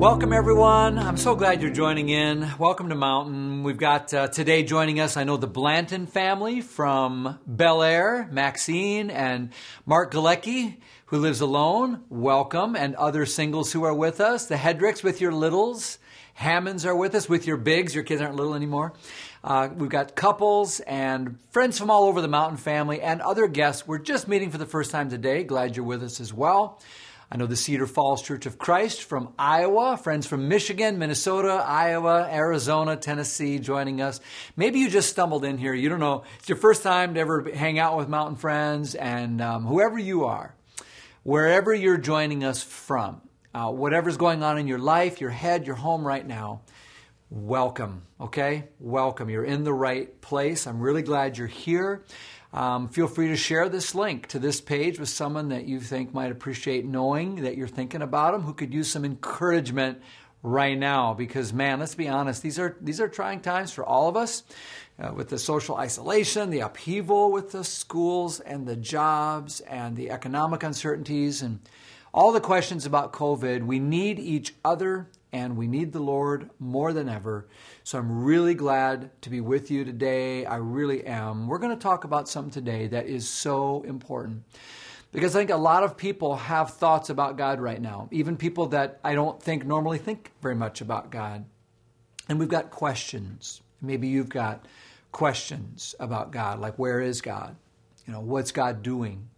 Welcome, everyone. I'm so glad you're joining in. Welcome to Mountain. We've got today joining us, I know, the Blanton family from Bel Air, Maxine and Mark Galecki, who lives alone. Welcome. And other singles who are with us. The Hedricks with your littles. Hammonds are with us with your bigs. Your kids aren't little anymore. We've got couples and friends from all over the Mountain family and other guests. We're just meeting for the first time today. Glad you're with us as well. I know the Cedar Falls Church of Christ from Iowa, friends from Michigan, Minnesota, Iowa, Arizona, Tennessee joining us. Maybe you just stumbled in here. You don't know. It's your first time to ever hang out with Mountain Friends, and whoever you are, wherever you're joining us from, whatever's going on in your life, your head, your home right now, welcome, okay? Welcome. You're in the right place. I'm really glad you're here. Feel free to share this link to this page with someone that you think might appreciate knowing that you're thinking about them, who could use some encouragement right now. Because, man, let's be honest, these are trying times for all of us with the social isolation, the upheaval with the schools and the jobs and the economic uncertainties and all the questions about COVID. We need each other and we need the Lord more than ever. So I'm really glad to be with you today. I really am. We're going to talk about something today that is so important, because I think a lot of people have thoughts about God right now, even people that I don't think normally think very much about God. And we've got questions. Maybe you've got questions about God, like, where is God? You know, what's God doing?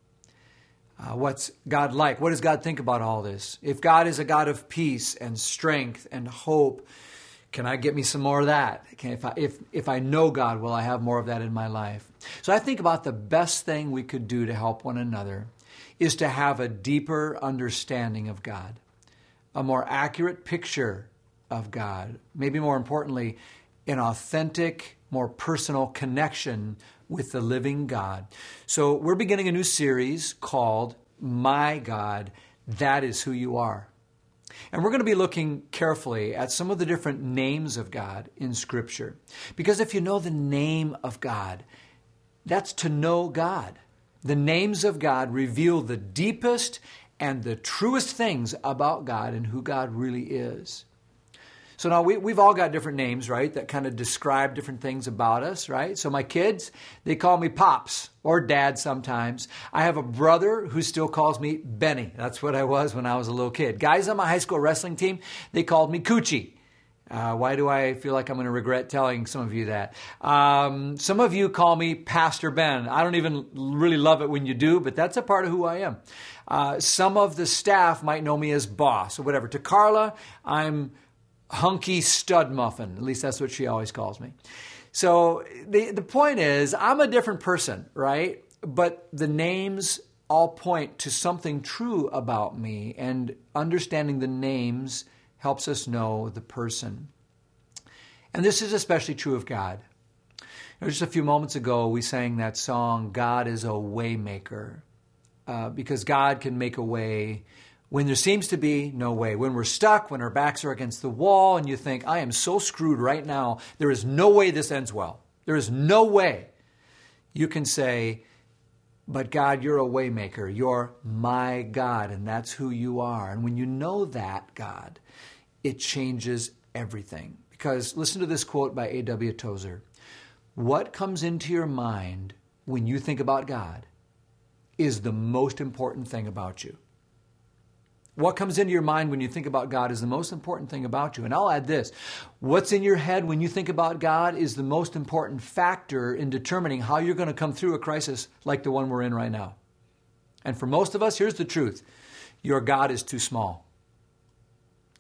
What's God like? What does God think about all this? If God is a God of peace and strength and hope, can I get me some more of that? If I know God, will I have more of that in my life? So I think about the best thing we could do to help one another is to have a deeper understanding of God, a more accurate picture of God, maybe more importantly, an authentic, more personal connection with the living God. So we're beginning a new series called My God, That Is Who You Are. And we're going to be looking carefully at some of the different names of God in Scripture. Because if you know the name of God, that's to know God. The names of God reveal the deepest and the truest things about God and who God really is. So now we've all got different names, right, that kind of describe different things about us, right? So my kids, they call me Pops or Dad sometimes. I have a brother who still calls me Benny. That's what I was when I was a little kid. Guys on my high school wrestling team, they called me Coochie. Why do I feel like I'm going to regret telling some of you that? Some of you call me Pastor Ben. I don't even really love it when you do, but that's a part of who I am. Some of the staff might know me as Boss or whatever. To Carla, I'm Hunky Stud Muffin. At least that's what she always calls me. So the point is, I'm a different person, right? But the names all point to something true about me, and understanding the names helps us know the person. And this is especially true of God. You know, just a few moments ago, we sang that song, God is a Waymaker, because God can make a way when there seems to be no way, when we're stuck, when our backs are against the wall, and you think, I am so screwed right now, there is no way this ends well. There is no way. You can say, but God, you're a Waymaker. You're my God, and that's who you are. And when you know that, God, it changes everything. Because listen to this quote by A.W. Tozer. What comes into your mind when you think about God is the most important thing about you. What comes into your mind when you think about God is the most important thing about you. And I'll add this. What's in your head when you think about God is the most important factor in determining how you're going to come through a crisis like the one we're in right now. And for most of us, here's the truth. Your God is too small.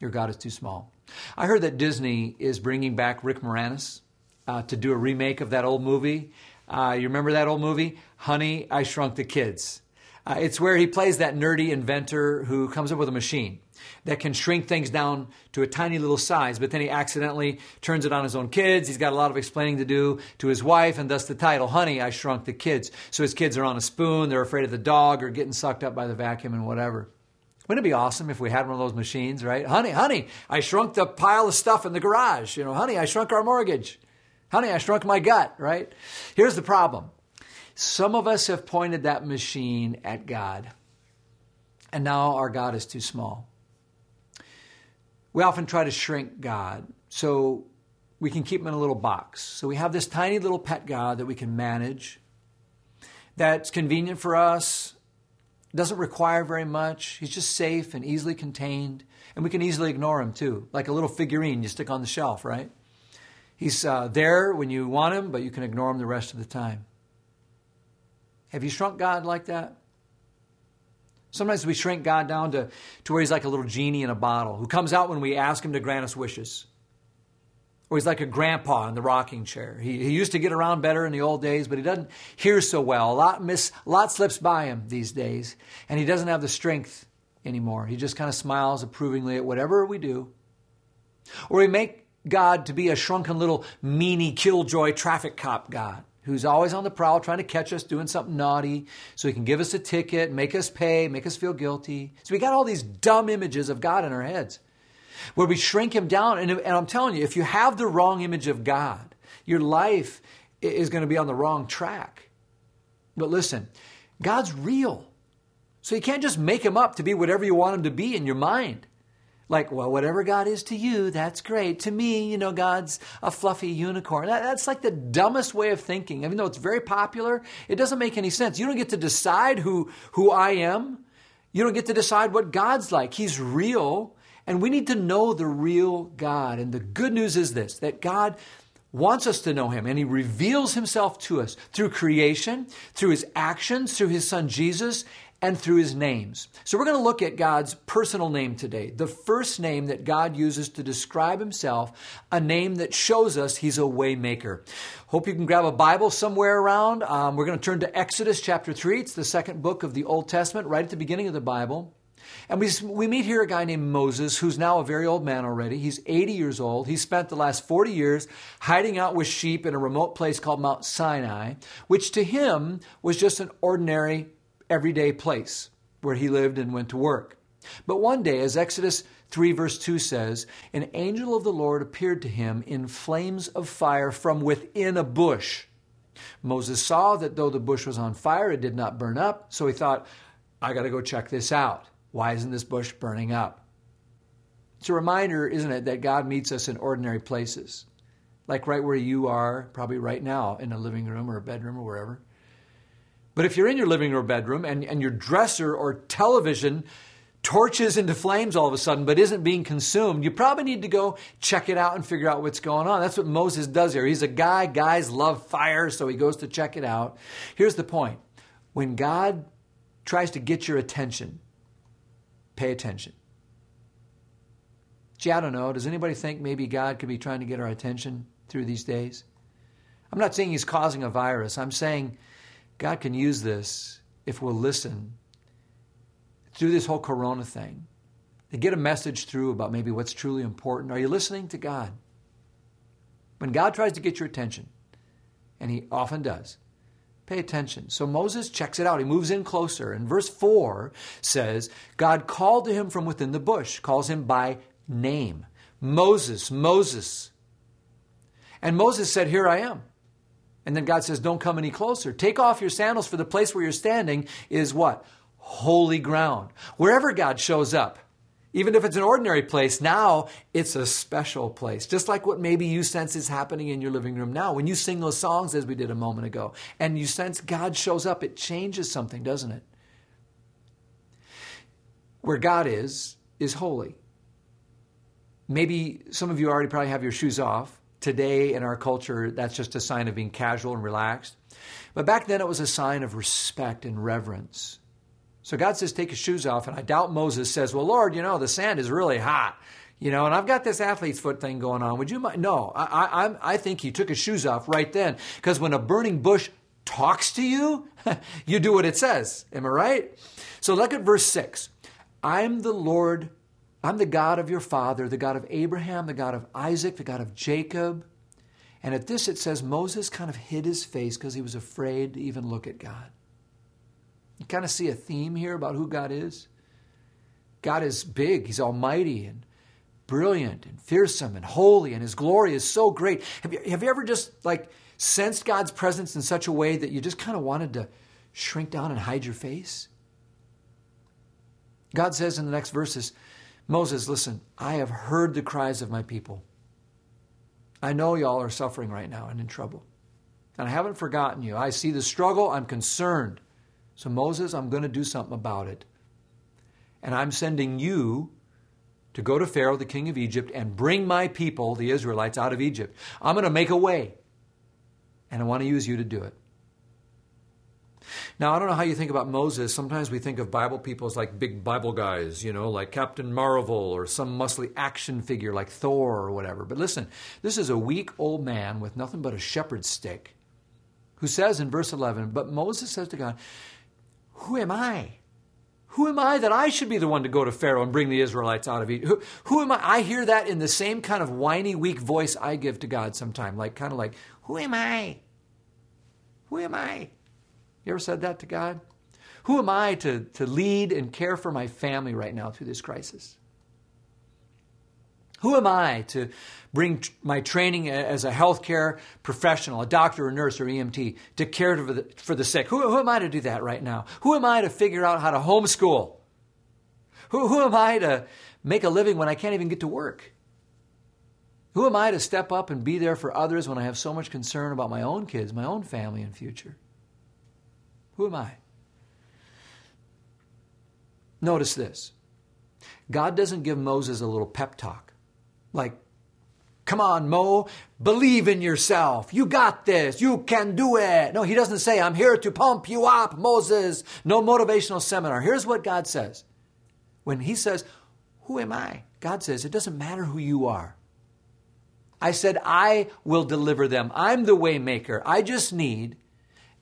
Your God is too small. I heard that Disney is bringing back Rick Moranis to do a remake of that old movie. You remember that old movie? Honey, I Shrunk the Kids. It's where he plays that nerdy inventor who comes up with a machine that can shrink things down to a tiny little size, but then he accidentally turns it on his own kids. He's got a lot of explaining to do to his wife, and thus the title, Honey, I Shrunk the Kids. So his kids are on a spoon, they're afraid of the dog or getting sucked up by the vacuum and whatever. Wouldn't it be awesome if we had one of those machines, right? Honey, I shrunk the pile of stuff in the garage. You know, honey, I shrunk our mortgage. Honey, I shrunk my gut, right? Here's the problem. Some of us have pointed that machine at God, and now our God is too small. we often try to shrink God so we can keep him in a little box. So we have this tiny little pet God that we can manage, that's convenient for us, doesn't require very much. He's just safe and easily contained, and we can easily ignore him too, like a little figurine you stick on the shelf, right? He's there when you want him, but you can ignore him the rest of the time. Have you shrunk God like that? Sometimes we shrink God down to where he's like a little genie in a bottle who comes out when we ask him to grant us wishes. Or he's like a grandpa in the rocking chair. He used to get around better in the old days, but he doesn't hear so well. A lot slips by him these days, and he doesn't have the strength anymore. He just kind of smiles approvingly at whatever we do. Or we make God to be a shrunken little meanie killjoy traffic cop God, who's always on the prowl trying to catch us doing something naughty so he can give us a ticket, make us pay, make us feel guilty. So we got all these dumb images of God in our heads where we shrink him down. And I'm telling you, if you have the wrong image of God, your life is going to be on the wrong track. But listen, God's real. So you can't just make him up to be whatever you want him to be in your mind. Like, well, whatever God is to you, that's great. To me, you know, God's a fluffy unicorn. That's like the dumbest way of thinking. Even though it's very popular, it doesn't make any sense. You don't get to decide who I am. You don't get to decide what God's like. He's real, and we need to know the real God. And the good news is this, that God wants us to know him, and he reveals himself to us through creation, through his actions, through his son Jesus, and through his names. So we're going to look at God's personal name today, the first name that God uses to describe himself, a name that shows us he's a way maker. Hope you can grab a Bible somewhere around. We're going to turn to Exodus chapter 3. It's the second book of the Old Testament, right at the beginning of the Bible. And we meet here a guy named Moses, who's now a very old man already. He's 80 years old. He spent the last 40 years hiding out with sheep in a remote place called Mount Sinai, which to him was just an ordinary everyday place where he lived and went to work. But one day, as Exodus 3 verse 2 says, an angel of the Lord appeared to him in flames of fire from within a bush. Moses saw that though the bush was on fire, it did not burn up. So he thought, I got to go check this out. Why isn't this bush burning up? It's a reminder, isn't it, that God meets us in ordinary places, like right where you are, probably right now in a living room or a bedroom or wherever. But if you're in your living room or bedroom and your dresser or television torches into flames all of a sudden but isn't being consumed, you probably need to go check it out and figure out what's going on. That's what Moses does here. He's a guy. Guys love fire, so he goes to check it out. Here's the point. When God tries to get your attention, pay attention. Gee, I don't know. Does anybody think maybe God could be trying to get our attention through these days? I'm not saying he's causing a virus. I'm saying God can use this if we'll listen through this whole corona thing to get a message through about maybe what's truly important. Are you listening to God? When God tries to get your attention, and he often does, pay attention. So Moses checks it out. He moves in closer. And verse 4 says, God called to him from within the bush, calls him by name. Moses, Moses. And Moses said, here I am. And then God says, don't come any closer. Take off your sandals, for the place where you're standing is what? Holy ground. Wherever God shows up, even if it's an ordinary place, now it's a special place. Just like what maybe you sense is happening in your living room now. When you sing those songs, as we did a moment ago, and you sense God shows up, it changes something, doesn't it? Where God is holy. Maybe some of you already probably have your shoes off. Today in our culture, that's just a sign of being casual and relaxed. But back then it was a sign of respect and reverence. So God says, take your shoes off. And I doubt Moses says, well, Lord, you know, the sand is really hot, you know, and I've got this athlete's foot thing going on. Would you mind? No, I think he took his shoes off right then, because when a burning bush talks to you, you do what it says. Am I right? So look at verse 6. I'm the Lord, I'm the God of your father, the God of Abraham, the God of Isaac, the God of Jacob. And at this, it says Moses kind of hid his face because he was afraid to even look at God. You kind of see a theme here about who God is. God is big. He's almighty and brilliant and fearsome and holy, and his glory is so great. Have you ever just like sensed God's presence in such a way that you just kind of wanted to shrink down and hide your face? God says in the next verses, Moses, listen, I have heard the cries of my people. I know y'all are suffering right now and in trouble. And I haven't forgotten you. I see the struggle. I'm concerned. So Moses, I'm going to do something about it. And I'm sending you to go to Pharaoh, the king of Egypt, and bring my people, the Israelites, out of Egypt. I'm going to make a way. And I want to use you to do it. Now, I don't know how you think about Moses. Sometimes we think of Bible people as like big Bible guys, you know, like Captain Marvel or some muscly action figure like Thor or whatever. But listen, this is a weak old man with nothing but a shepherd's stick who says in verse 11, but Moses says to God, who am I? Who am I that I should be the one to go to Pharaoh and bring the Israelites out of Egypt? Who am I? I hear that in the same kind of whiny, weak voice I give to God sometime, like kind of like, who am I? Who am I? You ever said that to God? Who am I to lead and care for my family right now through this crisis? Who am I to bring my training as a healthcare professional, a doctor or nurse or EMT, to care for the sick? Who am I to do that right now? Who am I to figure out how to homeschool? Who am I to make a living when I can't even get to work? Who am I to step up and be there for others when I have so much concern about my own kids, my own family and future? Who am I? Notice this. God doesn't give Moses a little pep talk. Like, come on, Mo, believe in yourself. You got this. You can do it. No, he doesn't say, I'm here to pump you up, Moses. No motivational seminar. Here's what God says. When he says, who am I? God says, it doesn't matter who you are. I said, I will deliver them. I'm the way maker. I just need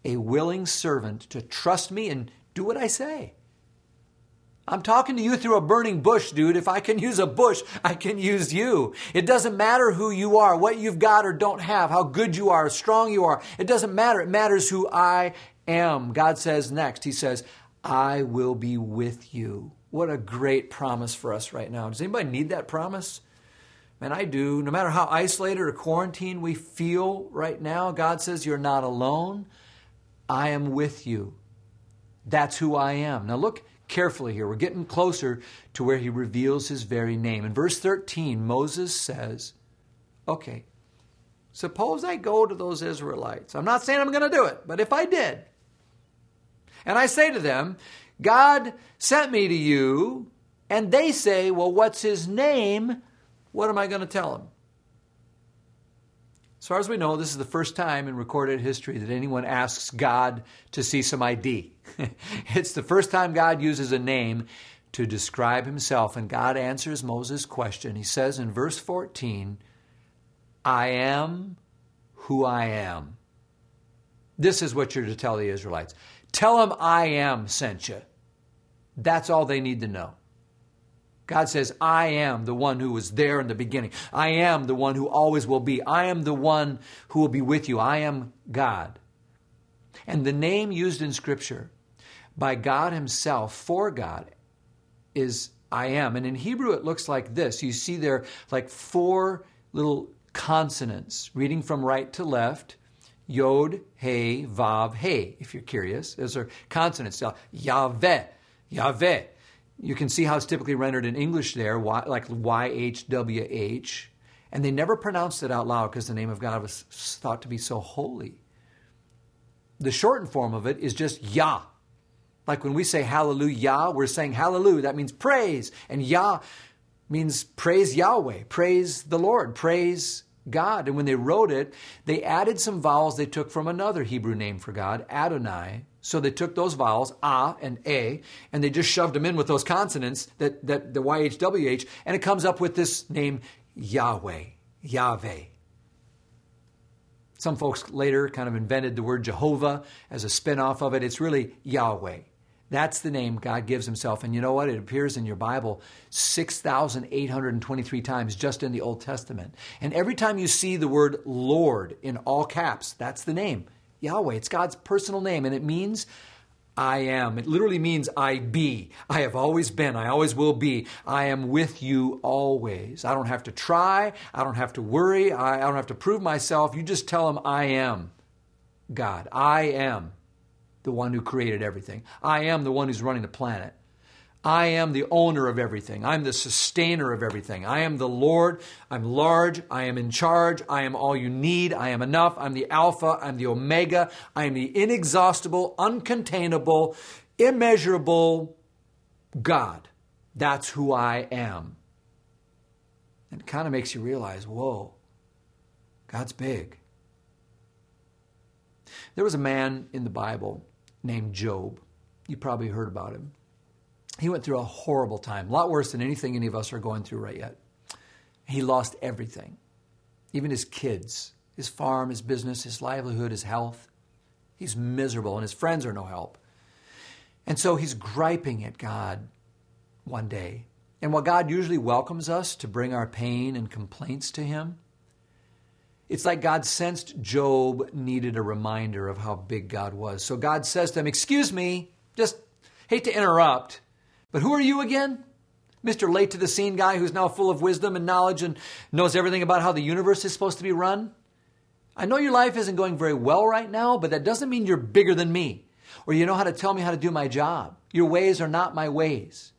a willing servant to trust me and do what I say. I'm talking to you through a burning bush, dude. If I can use a bush, I can use you. It doesn't matter who you are, what you've got or don't have, how good you are, how strong you are. It doesn't matter. It matters who I am. God says next, he says, I will be with you. What a great promise for us right now. Does anybody need that promise? Man, I do. No matter how isolated or quarantined we feel right now, God says you're not alone. I am with you. That's who I am. Now look carefully here. We're getting closer to where he reveals his very name. In verse 13, Moses says, okay, suppose I go to those Israelites. I'm not saying I'm going to do it, but if I did, and I say to them, God sent me to you, and they say, well, what's his name? What am I going to tell them? As far as we know, this is the first time in recorded history that anyone asks God to see some ID. It's the first time God uses a name to describe himself. And God answers Moses' question. He says in verse 14, I am who I am. This is what you're to tell the Israelites. Tell them I am sent you. That's all they need to know. God says, I am the one who was there in the beginning. I am the one who always will be. I am the one who will be with you. I am God. And the name used in Scripture by God himself for God is I am. And in Hebrew, it looks like this. You see there like four little consonants reading from right to left. Yod, He, Vav, He, if you're curious. Those are consonants. Yahweh, Yahweh. You can see how it's typically rendered in English there, like Y-H-W-H. And they never pronounced it out loud because the name of God was thought to be so holy. The shortened form of it is just Yah. Like when we say hallelujah, we're saying hallelujah. That means praise. And Yah means praise Yahweh, praise the Lord, praise God. And when they wrote it, they added some vowels they took from another Hebrew name for God, Adonai. So they took those vowels, ah and a, and they just shoved them in with those consonants, that the YHWH, and it comes up with this name, Yahweh, Yahweh. Some folks later kind of invented the word Jehovah as a spin-off of it. It's really Yahweh. That's the name God gives himself. And you know what? It appears in your Bible 6,823 times just in the Old Testament. And every time you see the word Lord in all caps, that's the name, Yahweh. It's God's personal name, and it means I am. It literally means I be. I have always been. I always will be. I am with you always. I don't have to try. I don't have to worry. I don't have to prove myself. You just tell them I am God. I am the one who created everything. I am the one who's running the planet. I am the owner of everything. I'm the sustainer of everything. I am the Lord. I'm large. I am in charge. I am all you need. I am enough. I'm the Alpha. I'm the Omega. I am the inexhaustible, uncontainable, immeasurable God. That's who I am. And it kind of makes you realize, whoa, God's big. There was a man in the Bible named Job. You probably heard about him. He went through a horrible time, a lot worse than anything any of us are going through right yet. He lost everything, even his kids, his farm, his business, his livelihood, his health. He's miserable, and his friends are no help. And so he's griping at God one day. And while God usually welcomes us to bring our pain and complaints to him, it's like God sensed Job needed a reminder of how big God was. So God says to him, excuse me, just hate to interrupt, but who are you again? Mr. Late to the Scene guy who's now full of wisdom and knowledge and knows everything about how the universe is supposed to be run? I know your life isn't going very well right now, but that doesn't mean you're bigger than me or you know how to tell me how to do my job. Your ways are not my ways.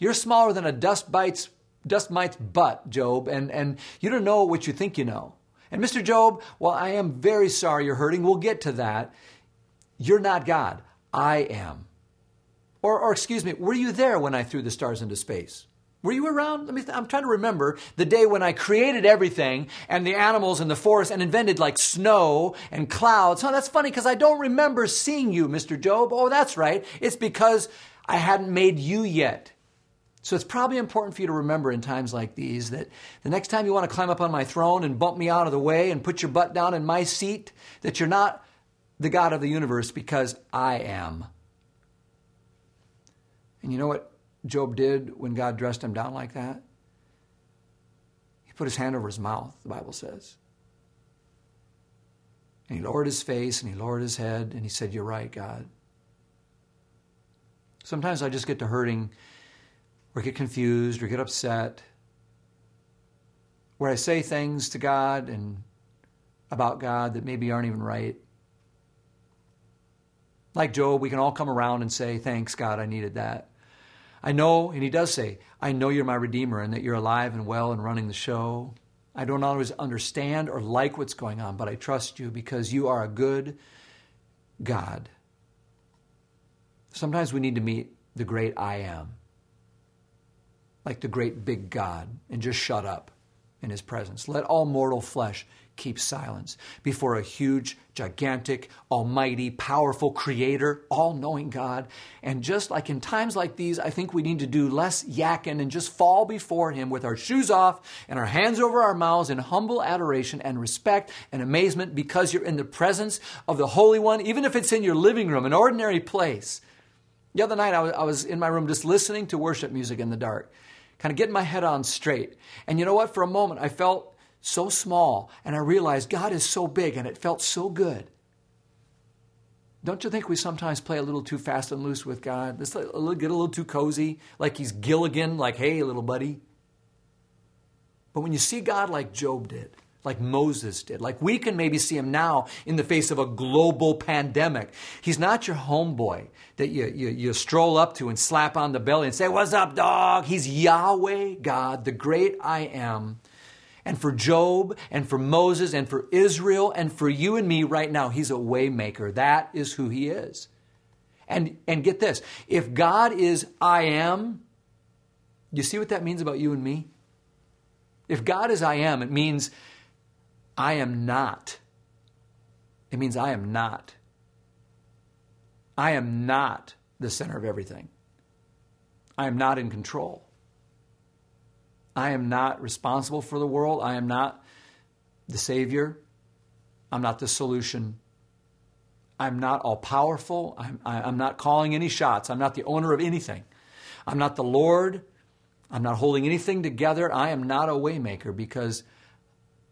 You're smaller than a dust mite's butt, Job, and you don't know what you think you know. And Mr. Job, while I am very sorry you're hurting, we'll get to that. You're not God. I am. Or excuse me, were you there when I threw the stars into space? Were you around? I'm trying to remember the day when I created everything and the animals and the forest and invented like snow and clouds. Oh, that's funny because I don't remember seeing you, Mr. Job. Oh, that's right. It's because I hadn't made you yet. So it's probably important for you to remember in times like these that the next time you want to climb up on my throne and bump me out of the way and put your butt down in my seat, that you're not the God of the universe because I am. And you know what Job did when God dressed him down like that? He put his hand over his mouth, the Bible says. And he lowered his face and he lowered his head and he said, you're right, God. Sometimes I just get to hurting or get confused or get upset, where I say things to God and about God that maybe aren't even right. Like Job, we can all come around and say, thanks, God, I needed that. I know, and he does say, I know you're my Redeemer and that you're alive and well and running the show. I don't always understand or like what's going on, but I trust you because you are a good God. Sometimes we need to meet the great I am, like the great big God, and just shut up in his presence. Let all mortal flesh keep silence before a huge, gigantic, almighty, powerful creator, all-knowing God. And just like in times like these, I think we need to do less yakking and just fall before him with our shoes off and our hands over our mouths in humble adoration and respect and amazement because you're in the presence of the Holy One, even if it's in your living room, an ordinary place. The other night, I was in my room just listening to worship music in the dark, kind of getting my head on straight. And you know what? For a moment, I felt so small, and I realized God is so big, and it felt so good. Don't you think we sometimes play a little too fast and loose with God? Let's get a little too cozy, like he's Gilligan, like, hey, little buddy. But when you see God like Job did, like Moses did, like we can maybe see him now in the face of a global pandemic. He's not your homeboy that you stroll up to and slap on the belly and say, what's up, dog? He's Yahweh God, the great I am. And for Job and for Moses and for Israel and for you and me right now, he's a waymaker. That is who he is. And get this, if God is I am, you see what that means about you and me? If God is I am, it means I am not. It means I am not. I am not the center of everything. I am not in control. I am not responsible for the world. I am not the Savior. I'm not the solution. I'm not all-powerful. I'm not calling any shots. I'm not the owner of anything. I'm not the Lord. I'm not holding anything together. I am not a waymaker because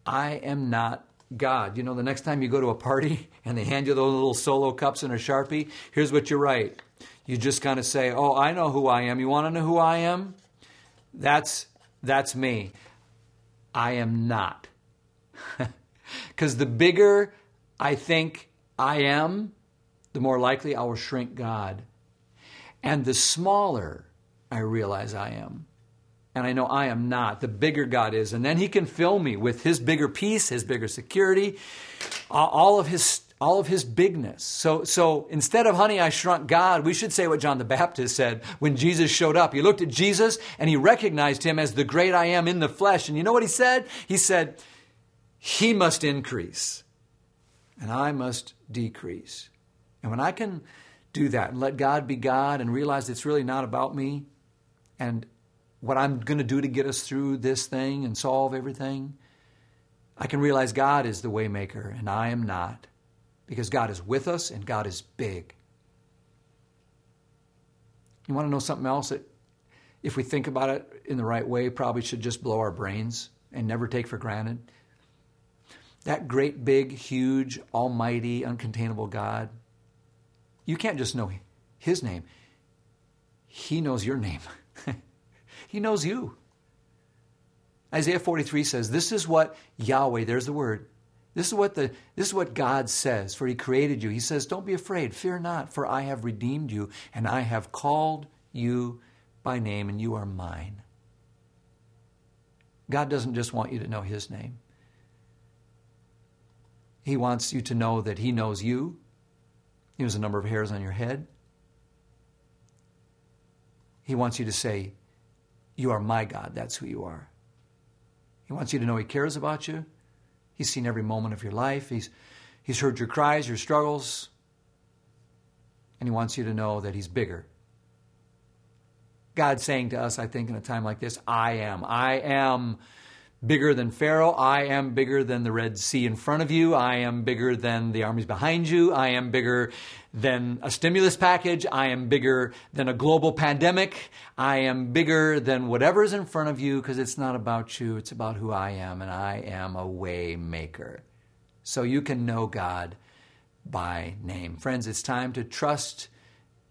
I am not God. You know, the next time you go to a party and they hand you those little solo cups and a Sharpie, here's what you write. You just kind of say, oh, I know who I am. You want to know who I am? That's me. I am not. Because the bigger I think I am, the more likely I will shrink God. And the smaller I I realize I am. And I know I am not. The bigger God is. And then he can fill me with his bigger peace, his bigger security, all of his bigness. So instead of, honey, I shrunk God, we should say what John the Baptist said when Jesus showed up. He looked at Jesus and he recognized him as the great I am in the flesh. And you know what he said? He said, he must increase and I must decrease. And when I can do that and let God be God and realize it's really not about me and what I'm going to do to get us through this thing and solve everything, I can realize God is the way maker and I am not. Because God is with us and God is big. You want to know something else that, if we think about it in the right way, probably should just blow our brains and never take for granted? That great, big, huge, almighty, uncontainable God, you can't just know his name. He knows your name. He knows you. Isaiah 43 says, this is what Yahweh, there's the word, This is what God says, for he created you. He says, don't be afraid, fear not, for I have redeemed you, and I have called you by name, and you are mine. God doesn't just want you to know his name. He wants you to know that he knows you. He knows the number of hairs on your head. He wants you to say, you are my God, that's who you are. He wants you to know he cares about you. He's seen every moment of your life. He's heard your cries, your struggles. And he wants you to know that he's bigger. God's saying to us, I think, in a time like this, I am. I am bigger than Pharaoh. I am bigger than the Red Sea in front of you. I am bigger than the armies behind you. I am bigger than a stimulus package. I am bigger than a global pandemic. I am bigger than whatever is in front of you, because it's not about you. It's about who I am, and I am a way maker. So you can know God by name. Friends, it's time to trust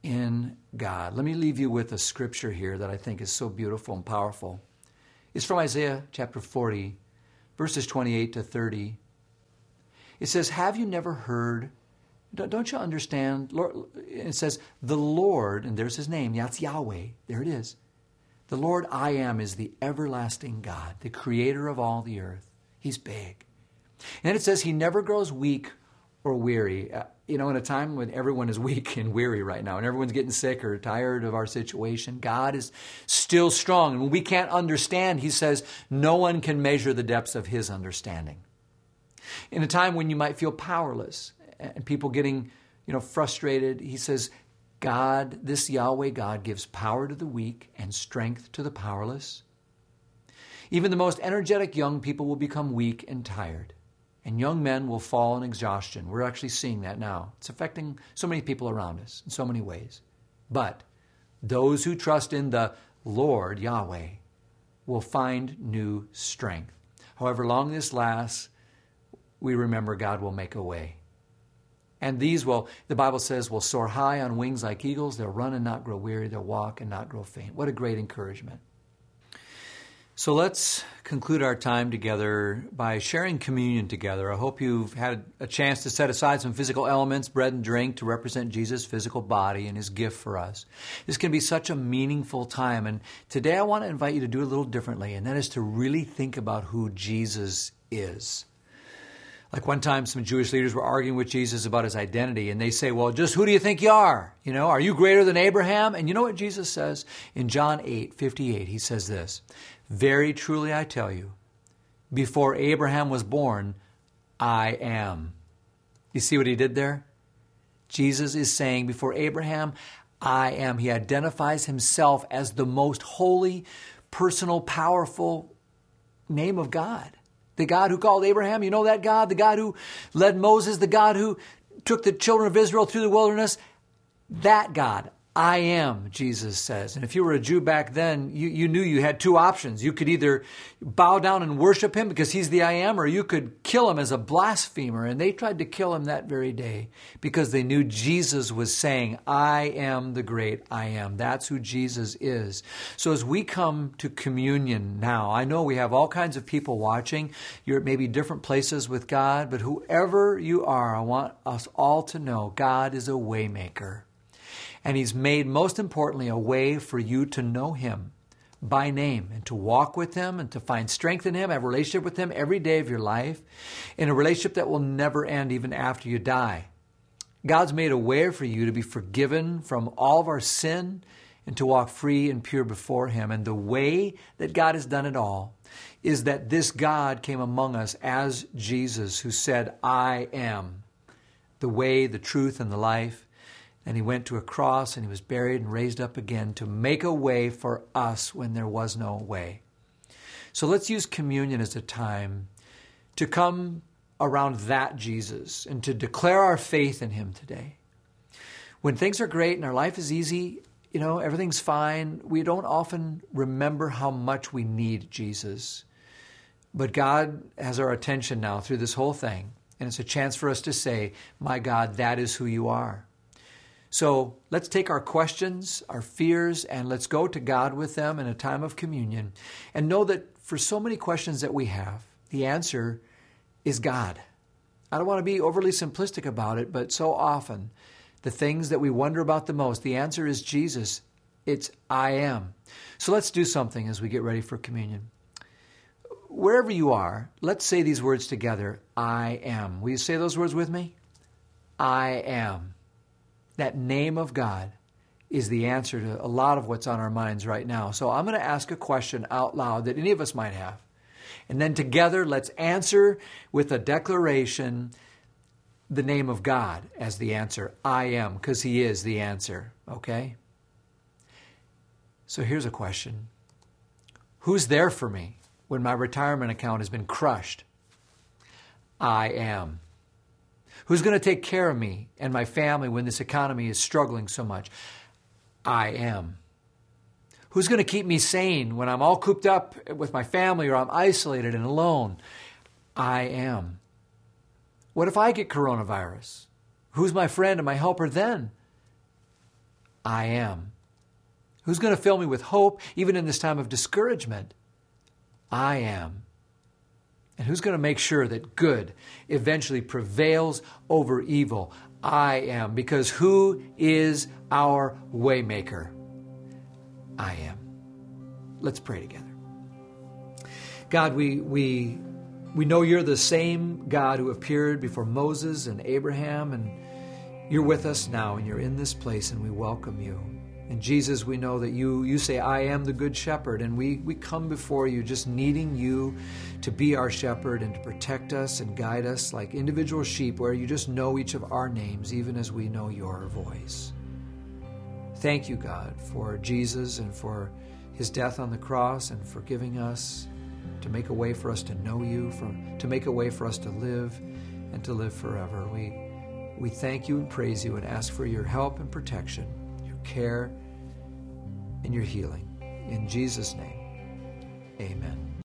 in God. Let me leave you with a scripture here that I think is so beautiful and powerful. It's from Isaiah chapter 40, verses 28 to 30. It says, have you never heard? Don't you understand? Lord, it says, the Lord, and there's his name. That's Yahweh. There it is. The Lord I am is the everlasting God, the creator of all the earth. He's big. And it says he never grows weak or weary. In a time when everyone is weak and weary right now and everyone's getting sick or tired of our situation, God is still strong. And when we can't understand, he says, no one can measure the depths of his understanding. In a time when you might feel powerless and people getting, frustrated, he says, God, this Yahweh God gives power to the weak and strength to the powerless. Even the most energetic young people will become weak and tired. And young men will fall in exhaustion. We're actually seeing that now. It's affecting so many people around us in so many ways. But those who trust in the Lord, Yahweh, will find new strength. However long this lasts, we remember God will make a way. And these will, the Bible says, will soar high on wings like eagles. They'll run and not grow weary. They'll walk and not grow faint. What a great encouragement. So let's conclude our time together by sharing communion together. I hope you've had a chance to set aside some physical elements, bread and drink, to represent Jesus' physical body and his gift for us. This can be such a meaningful time. And today I want to invite you to do it a little differently, and that is to really think about who Jesus is. Like one time, some Jewish leaders were arguing with Jesus about his identity, and they say, well, just who do you think you are? Are you greater than Abraham? And you know what Jesus says? In John 8:58, he says this, very truly I tell you, before Abraham was born, I am. You see what he did there? Jesus is saying, before Abraham, I am. He identifies himself as the most holy, personal, powerful name of God. The God who called Abraham, you know that God? The God who led Moses, the God who took the children of Israel through the wilderness. That God, I am, Jesus says. And if you were a Jew back then, you knew you had two options. You could either bow down and worship him because he's the I am, or you could kill him as a blasphemer. And they tried to kill him that very day because they knew Jesus was saying, I am the great I am. That's who Jesus is. So as we come to communion now, I know we have all kinds of people watching. You're at maybe different places with God, but whoever you are, I want us all to know God is a waymaker. And He's made, most importantly, a way for you to know Him by name and to walk with Him and to find strength in Him, have a relationship with Him every day of your life, in a relationship that will never end even after you die. God's made a way for you to be forgiven from all of our sin and to walk free and pure before Him. And the way that God has done it all is that this God came among us as Jesus, who said, I am the way, the truth, and the life. And He went to a cross and He was buried and raised up again to make a way for us when there was no way. So let's use communion as a time to come around that Jesus and to declare our faith in Him today. When things are great and our life is easy, you know, everything's fine, we don't often remember how much we need Jesus. But God has our attention now through this whole thing. And it's a chance for us to say, my God, that is who You are. So let's take our questions, our fears, and let's go to God with them in a time of communion and know that for so many questions that we have, the answer is God. I don't want to be overly simplistic about it, but so often the things that we wonder about the most, the answer is Jesus. It's I am. So let's do something as we get ready for communion. Wherever you are, let's say these words together. I am. Will you say those words with me? I am. That name of God is the answer to a lot of what's on our minds right now. So I'm going to ask a question out loud that any of us might have. And then together, let's answer with a declaration the name of God as the answer. I am, because He is the answer, okay? So here's a question. Who's there for me when my retirement account has been crushed? I am. Who's going to take care of me and my family when this economy is struggling so much? I am. Who's going to keep me sane when I'm all cooped up with my family or I'm isolated and alone? I am. What if I get coronavirus? Who's my friend and my helper then? I am. Who's going to fill me with hope even in this time of discouragement? I am. And who's going to make sure that good eventually prevails over evil? I am. Because who is our waymaker? I am. Let's pray together. God, we know You're the same God who appeared before Moses and Abraham, and You're with us now, and You're in this place, and we welcome You. And Jesus, we know that you say, I am the good shepherd, and we come before You just needing You to be our shepherd and to protect us and guide us like individual sheep, where You just know each of our names, even as we know Your voice. Thank You, God, for Jesus and for His death on the cross and for giving us to make a way for us to know You, to make a way for us to live and to live forever. We thank You and praise You and ask for Your help and protection, Your care and Your healing. In Jesus' name, amen.